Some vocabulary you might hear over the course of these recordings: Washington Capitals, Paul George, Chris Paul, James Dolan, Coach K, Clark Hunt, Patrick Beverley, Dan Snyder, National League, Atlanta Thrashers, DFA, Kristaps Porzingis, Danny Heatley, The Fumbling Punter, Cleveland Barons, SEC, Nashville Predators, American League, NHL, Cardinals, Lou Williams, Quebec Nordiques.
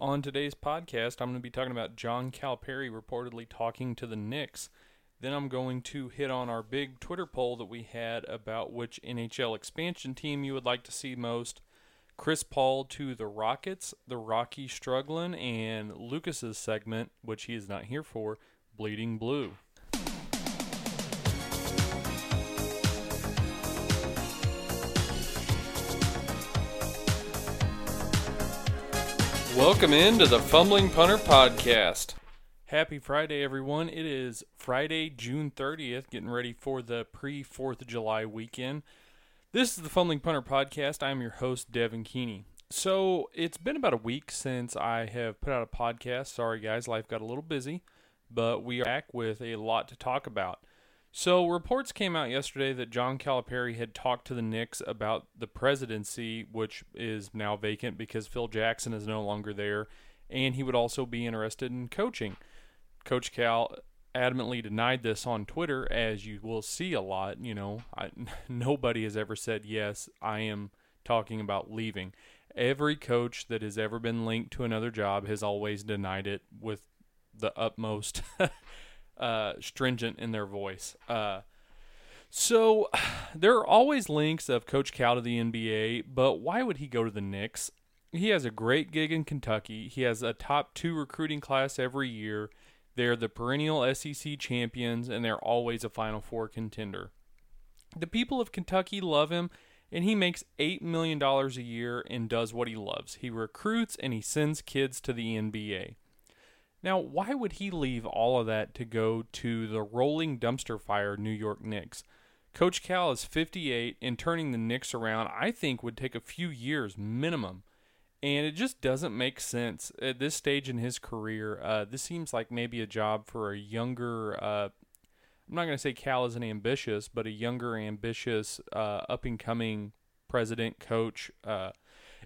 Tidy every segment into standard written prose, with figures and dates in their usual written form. On today's podcast, I'm going to be talking about John Calipari reportedly talking to the Knicks. Then I'm going to hit on our big Twitter poll that we had about which NHL expansion team you would like to see most. Chris Paul to the Rockets, the Rockies struggling, and Lucas's segment, which he is not here for, Bleeding Blue. Welcome into the Fumbling Punter Podcast. Happy Friday, everyone. It is Friday, June 30th, getting ready for the pre-4th of July weekend. This is the Fumbling Punter Podcast. I'm your host, Devin Keeney. So, it's been about a week since I have put out a podcast. Sorry, guys, life got a little busy, but we are back with a lot to talk about. So, reports came out yesterday that John Calipari had talked to the Knicks about the presidency, which is now vacant because Phil Jackson is no longer there, and he would also be interested in coaching. Coach Cal adamantly denied this on Twitter, as you will see a lot. You know, nobody has ever said, yes, I am talking about leaving. Every coach that has ever been linked to another job has always denied it with the utmost stringent in their voice. So there are always links of Coach Cal to the NBA, but why would he go to the Knicks? He has a great gig in Kentucky. He has a top 2 recruiting class every year. They're the perennial SEC champions, and they're always a Final Four contender. The people of Kentucky love him, and he makes $8 million a year and does what he loves. He recruits, and he sends kids to the NBA. Now, why would he leave all of that to go to the rolling dumpster fire New York Knicks? Coach Cal is 58, and turning the Knicks around, I think, would take a few years minimum. And it just doesn't make sense at this stage in his career. This seems like maybe a job for a younger, I'm not going to say Cal isn't ambitious, but a younger, ambitious, up-and-coming president, coach.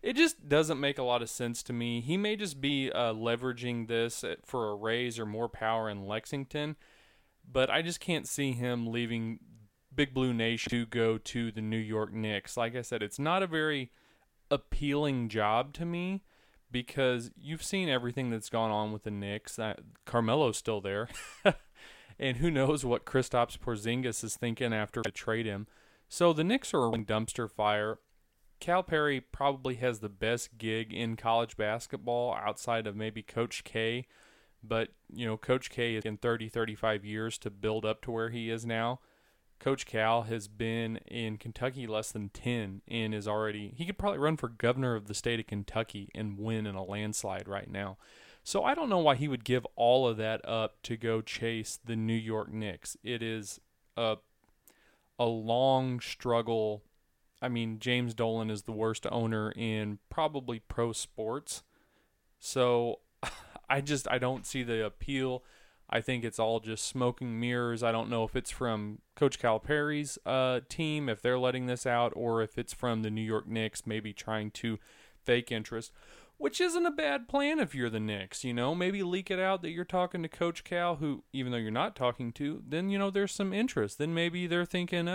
It just doesn't make a lot of sense to me. He may just be leveraging this for a raise or more power in Lexington, but I just can't see him leaving Big Blue Nation to go to the New York Knicks. Like I said, it's not a very appealing job to me, because you've seen everything that's gone on with the Knicks. Carmelo's still there, and who knows what Kristaps Porzingis is thinking after I trade him. So the Knicks are a dumpster fire. Calipari probably has the best gig in college basketball outside of maybe Coach K, but you know, Coach K is in 30-35 years to build up to where he is now. Coach Cal has been in Kentucky less than 10 and is already, he could probably run for governor of the state of Kentucky and win in a landslide right now. So I don't know why he would give all of that up to go chase the New York Knicks. It is a long struggle. I mean, James Dolan is the worst owner in probably pro sports. So I don't see the appeal. I think it's all just smoking mirrors. I don't know if it's from Coach Calipari's team, if they're letting this out, or if it's from the New York Knicks maybe trying to fake interest, which isn't a bad plan if you're the Knicks. You know, maybe leak it out that you're talking to Coach Cal, who, even though you're not talking to, then, you know, there's some interest. Then maybe they're thinking,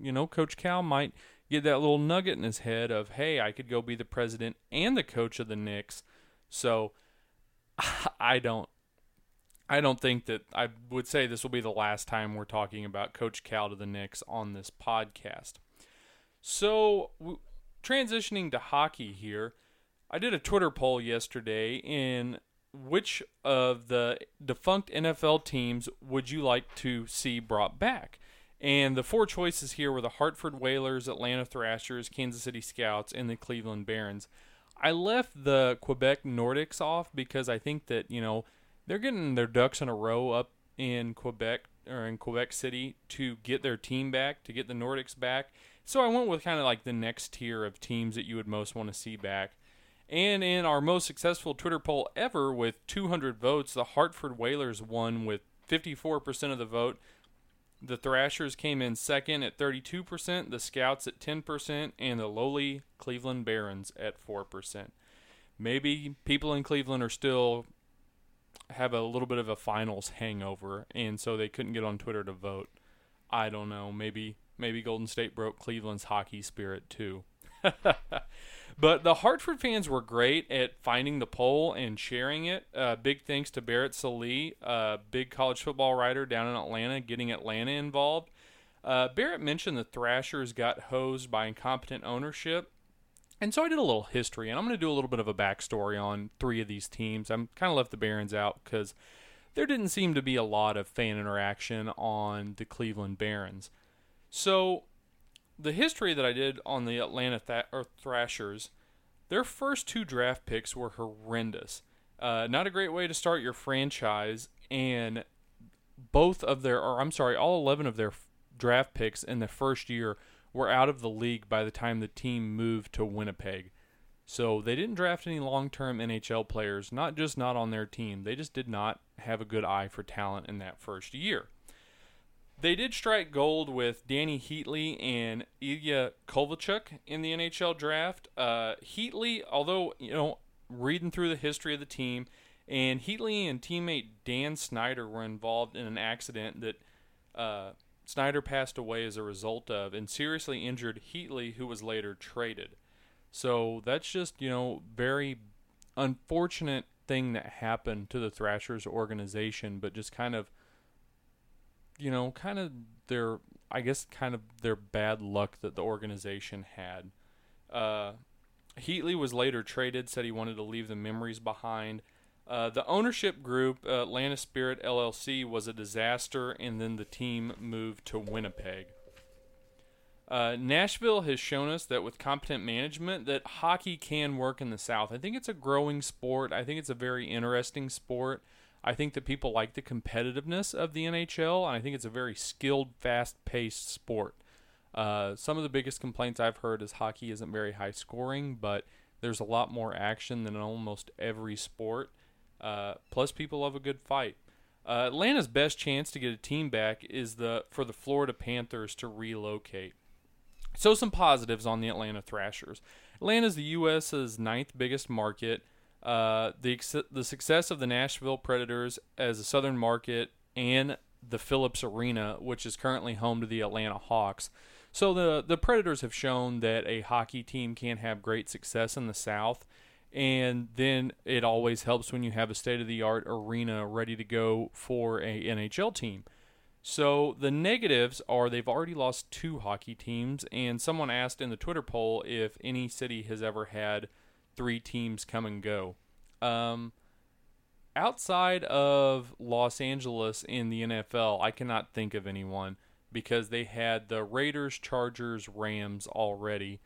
you know, Coach Cal might get that little nugget in his head of, hey, I could go be the president and the coach of the Knicks. So I don't think that, I would say this will be the last time we're talking about Coach Cal to the Knicks on this podcast. So, transitioning to hockey here, I did a Twitter poll yesterday in which of the defunct NFL teams would you like to see brought back? And the 4 choices here were the Hartford Whalers, Atlanta Thrashers, Kansas City Scouts, and the Cleveland Barons. I left the Quebec Nordiques off because I think that, you know, they're getting their ducks in a row up in Quebec, or in Quebec City, to get their team back, to get the Nordics back. So I went with kind of like the next tier of teams that you would most want to see back. And in our most successful Twitter poll ever with 200 votes, the Hartford Whalers won with 54% of the vote. The Thrashers came in second at 32%, the Scouts at 10%, and the lowly Cleveland Barons at 4%. Maybe people in Cleveland are still have a little bit of a finals hangover, and so they couldn't get on Twitter to vote. I don't know. Maybe Golden State broke Cleveland's hockey spirit too. But the Hartford fans were great at finding the poll and sharing it. Big thanks to Barrett Salee, a big college football writer down in Atlanta, getting Atlanta involved. Barrett mentioned the Thrashers got hosed by incompetent ownership. And so I did a little history, and I'm going to do a little bit of a backstory on three of these teams. I'm kind of left the Barons out because there didn't seem to be a lot of fan interaction on the Cleveland Barons. So the history that I did on the Atlanta Thrashers, their first two draft picks were horrendous. Not a great way to start your franchise, and all 11 of their draft picks in the first year were out of the league by the time the team moved to Winnipeg. So they didn't draft any long-term NHL players, not on their team. They just did not have a good eye for talent in that first year. They did strike gold with Danny Heatley and Ilya Kovalchuk in the NHL draft. Heatley, although, reading through the history of the team, and Heatley and teammate Dan Snyder were involved in an accident that Snyder passed away as a result of and seriously injured Heatley, who was later traded. So that's just, very unfortunate thing that happened to the Thrashers organization, but just kind of their bad luck that the organization had. Heatley was later traded, said he wanted to leave the memories behind. The ownership group, Atlanta Spirit LLC, was a disaster, and then the team moved to Winnipeg. Nashville has shown us that with competent management that hockey can work in the South. I think it's a growing sport. I think it's a very interesting sport. I think that people like the competitiveness of the NHL, and I think it's a very skilled, fast-paced sport. Some of the biggest complaints I've heard is hockey isn't very high-scoring, but there's a lot more action than in almost every sport. Plus, people love a good fight. Atlanta's best chance to get a team back is for the Florida Panthers to relocate. So some positives on the Atlanta Thrashers. Atlanta's the U.S.'s ninth biggest market. The success of the Nashville Predators as a southern market and the Phillips Arena, which is currently home to the Atlanta Hawks. So the Predators have shown that a hockey team can have great success in the South, and then it always helps when you have a state-of-the-art arena ready to go for a NHL team. So the negatives are they've already lost two hockey teams, and someone asked in the Twitter poll if any city has ever had three teams come and go. Outside of Los Angeles in the NFL, I cannot think of anyone because they had the Raiders, Chargers, Rams already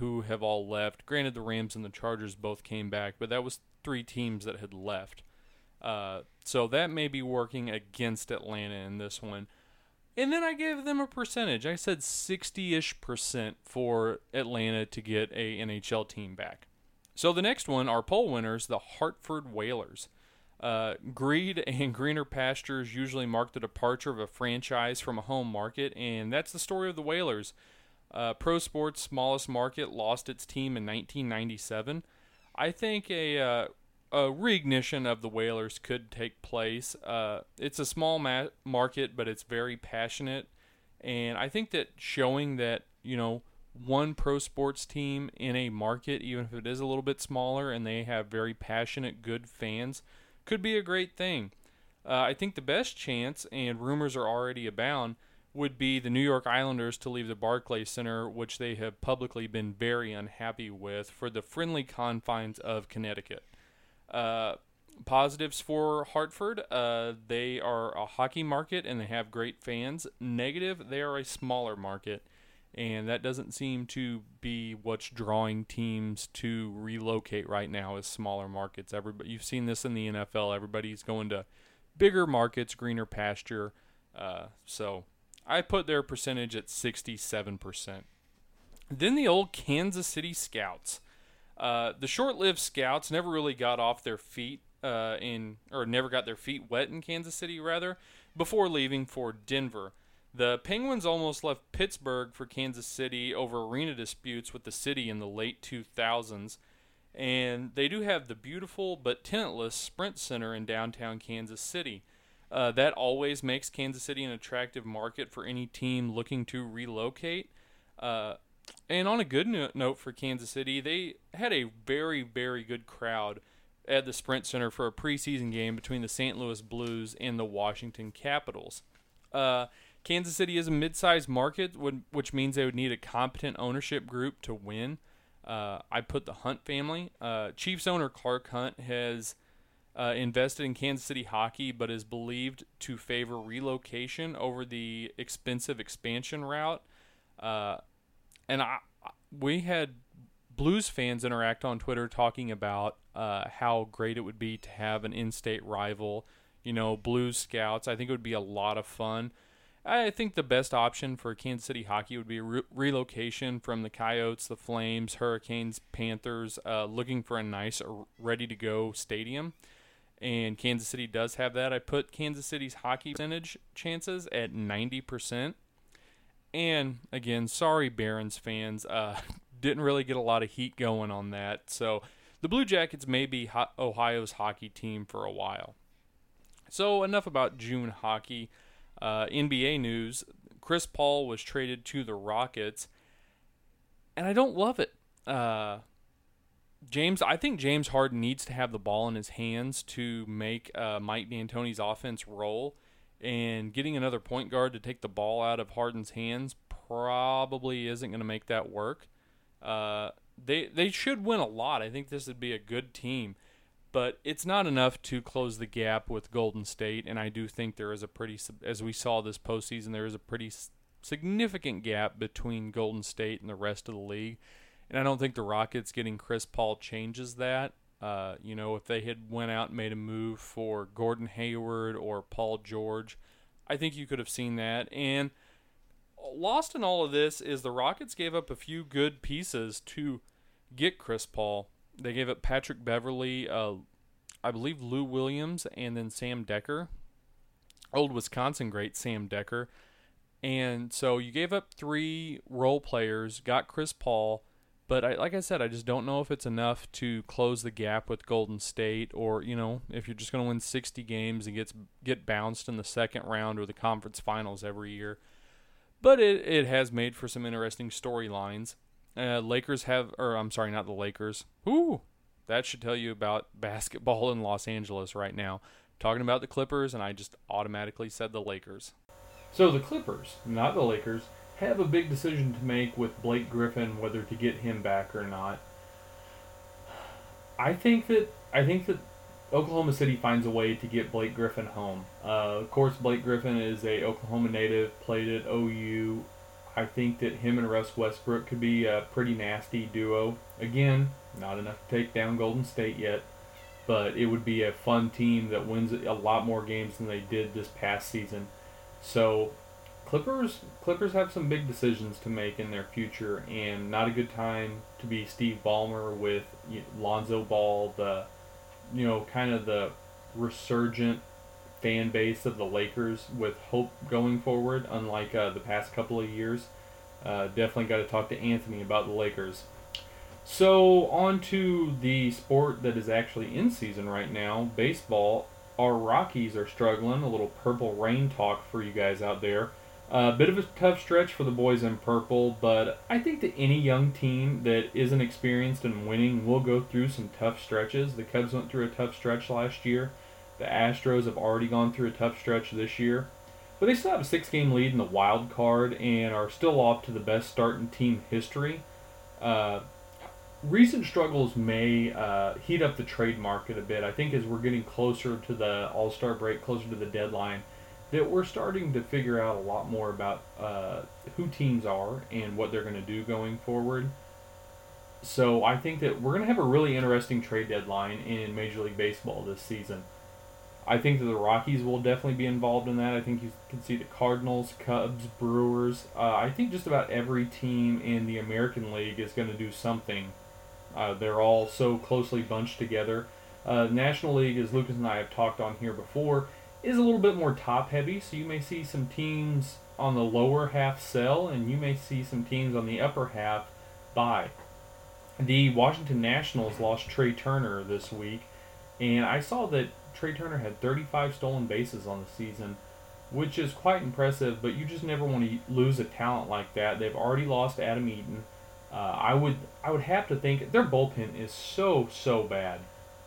who have all left. Granted, the Rams and the Chargers both came back, but that was three teams that had left. So that may be working against Atlanta in this one. And then I gave them a percentage. I said 60-ish% for Atlanta to get a NHL team back. So the next one, our poll winners, the Hartford Whalers. Greed and greener pastures usually mark the departure of a franchise from a home market, and that's the story of the Whalers. Pro sports' smallest market lost its team in 1997. I think a reignition of the Whalers could take place. It's a small market, but it's very passionate, and I think that showing that, one pro sports team in a market, even if it is a little bit smaller, and they have very passionate, good fans, could be a great thing. I think the best chance, and rumors are already abound, would be the New York Islanders to leave the Barclays Center, which they have publicly been very unhappy with, for the friendly confines of Connecticut. Positives for Hartford, they are a hockey market and they have great fans. Negative, they are a smaller market. And that doesn't seem to be what's drawing teams to relocate right now is smaller markets. You've seen this in the NFL. Everybody's going to bigger markets, greener pasture. So I put their percentage at 67%. Then the old Kansas City Scouts. The short-lived Scouts never really got off their feet never got their feet wet in Kansas City, rather, before leaving for Denver. The Penguins almost left Pittsburgh for Kansas City over arena disputes with the city in the late 2000s, and they do have the beautiful but tenantless Sprint Center in downtown Kansas City. That always makes Kansas City an attractive market for any team looking to relocate. And on a good note for Kansas City, they had a very, very good crowd at the Sprint Center for a preseason game between the St. Louis Blues and the Washington Capitals. Kansas City is a mid-sized market, which means they would need a competent ownership group to win. I put the Hunt family. Chiefs owner Clark Hunt has invested in Kansas City hockey, but is believed to favor relocation over the expensive expansion route. And we had Blues fans interact on Twitter talking about how great it would be to have an in-state rival, you know, Blues Scouts. I think it would be a lot of fun. I think the best option for Kansas City hockey would be relocation from the Coyotes, the Flames, Hurricanes, Panthers, looking for a nice, ready-to-go stadium. And Kansas City does have that. I put Kansas City's hockey percentage chances at 90%. And, again, sorry, Barons fans. Didn't really get a lot of heat going on that. So the Blue Jackets may be Ohio's hockey team for a while. So enough about June hockey. NBA news. Chris Paul was traded to the Rockets. And I don't love it. I think James Harden needs to have the ball in his hands to make Mike D'Antoni's offense roll. And getting another point guard to take the ball out of Harden's hands probably isn't going to make that work. They should win a lot. I think this would be a good team. But it's not enough to close the gap with Golden State. And I do think there is a pretty, as we saw this postseason, there is a pretty significant gap between Golden State and the rest of the league. And I don't think the Rockets getting Chris Paul changes that. You know, if they had went out and made a move for Gordon Hayward or Paul George, I think you could have seen that. And lost in all of this is the Rockets gave up a few good pieces to get Chris Paul. They gave up Patrick Beverley, I believe Lou Williams, and then Sam Dekker. Old Wisconsin great Sam Dekker. And so you gave up three role players, got Chris Paul, but like I said, I just don't know if it's enough to close the gap with Golden State or, you know, if you're just going to win 60 games and get bounced in the second round or the conference finals every year. But it has made for some interesting storylines. Ooh, that should tell you about basketball in Los Angeles right now. Talking about the Clippers, and I just automatically said the Lakers. So the Clippers, not the Lakers, have a big decision to make with Blake Griffin, whether to get him back or not. I think that Oklahoma City finds a way to get Blake Griffin home. Of course, Blake Griffin is a Oklahoma native, played at OU. I think that him and Russ Westbrook could be a pretty nasty duo. Again, not enough to take down Golden State yet, but it would be a fun team that wins a lot more games than they did this past season. So, Clippers have some big decisions to make in their future, and not a good time to be Steve Ballmer with Lonzo Ball, the resurgent fan base of the Lakers with hope going forward, unlike the past couple of years. Definitely got to talk to Anthony about the Lakers. So, on to the sport that is actually in season right now, baseball. Our Rockies are struggling. A little Purple Rain talk for you guys out there. A bit of a tough stretch for the boys in purple, but I think that any young team that isn't experienced in winning will go through some tough stretches. The Cubs went through a tough stretch last year. The Astros have already gone through a tough stretch this year. But they still have a 6-game lead in the wild card and are still off to the best start in team history. Recent struggles may heat up the trade market a bit. I think as we're getting closer to the All-Star break, closer to the deadline, that we're starting to figure out a lot more about who teams are and what they're going to do going forward. So I think that we're going to have a really interesting trade deadline in Major League Baseball this season. I think that the Rockies will definitely be involved in that. I think you can see the Cardinals, Cubs, Brewers. I think just about every team in the American League is going to do something. They're all so closely bunched together. National League, as Lucas and I have talked on here before, is a little bit more top-heavy, so you may see some teams on the lower half sell, and you may see some teams on the upper half buy. The Washington Nationals lost Trey Turner this week, and I saw that Trey Turner had 35 stolen bases on the season, which is quite impressive, but you just never want to lose a talent like that. They've already lost Adam Eaton. I would have to think their bullpen is so bad.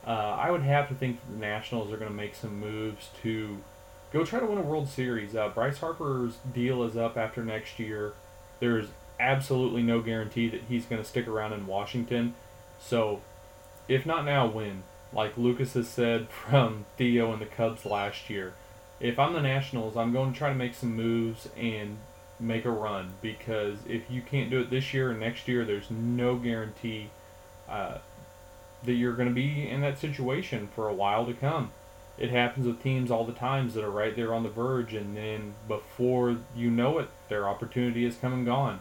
I would have to think that the Nationals are going to make some moves to go try to win a World Series. Bryce Harper's deal is up after next year. There's absolutely no guarantee that he's going to stick around in Washington. So, if not now, when? Like Lucas has said from Theo and the Cubs last year. If I'm the Nationals, I'm going to try to make some moves and make a run, because if you can't do it this year or next year, there's no guarantee that you're going to be in that situation for a while to come. It happens with teams all the times that are right there on the verge, and then before you know it, their opportunity has come and gone.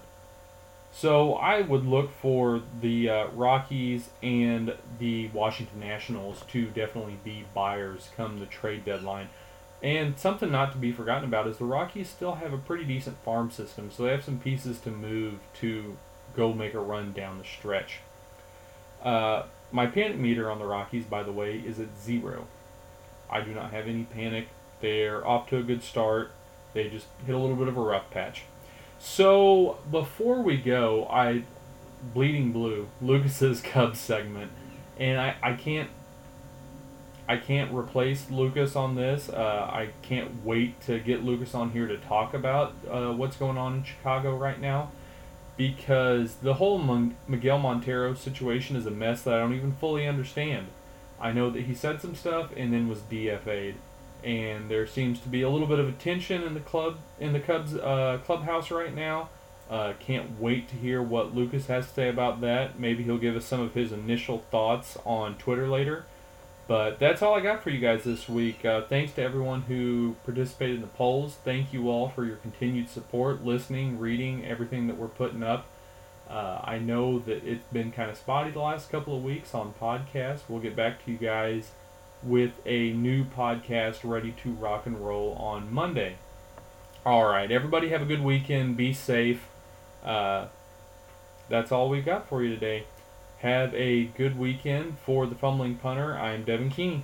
So I would look for the Rockies and the Washington Nationals to definitely be buyers come the trade deadline. And something not to be forgotten about is the Rockies still have a pretty decent farm system, so they have some pieces to move to go make a run down the stretch. My panic meter on the Rockies, by the way, is at 0. I do not have any panic. They're off to a good start. They just hit a little bit of a rough patch. So, before we go, Bleeding Blue, Lucas's Cubs segment, and I can't replace Lucas on this. I can't wait to get Lucas on here to talk about what's going on in Chicago right now, because the whole Miguel Montero situation is a mess that I don't even fully understand. I know that he said some stuff and then was DFA'd, and there seems to be a little bit of a tension in the Cubs clubhouse right now. Can't wait to hear what Lucas has to say about that. Maybe he'll give us some of his initial thoughts on Twitter later. But that's all I got for you guys this week. Thanks to everyone who participated in the polls. Thank you all for your continued support, listening, reading, everything that we're putting up. I know that it's been kind of spotty the last couple of weeks on podcasts. We'll get back to you guys with a new podcast ready to rock and roll on Monday. All right, everybody have a good weekend. Be safe. That's all we've got for you today. Have a good weekend. For the Fumbling Punter, I'm Devin Keeney.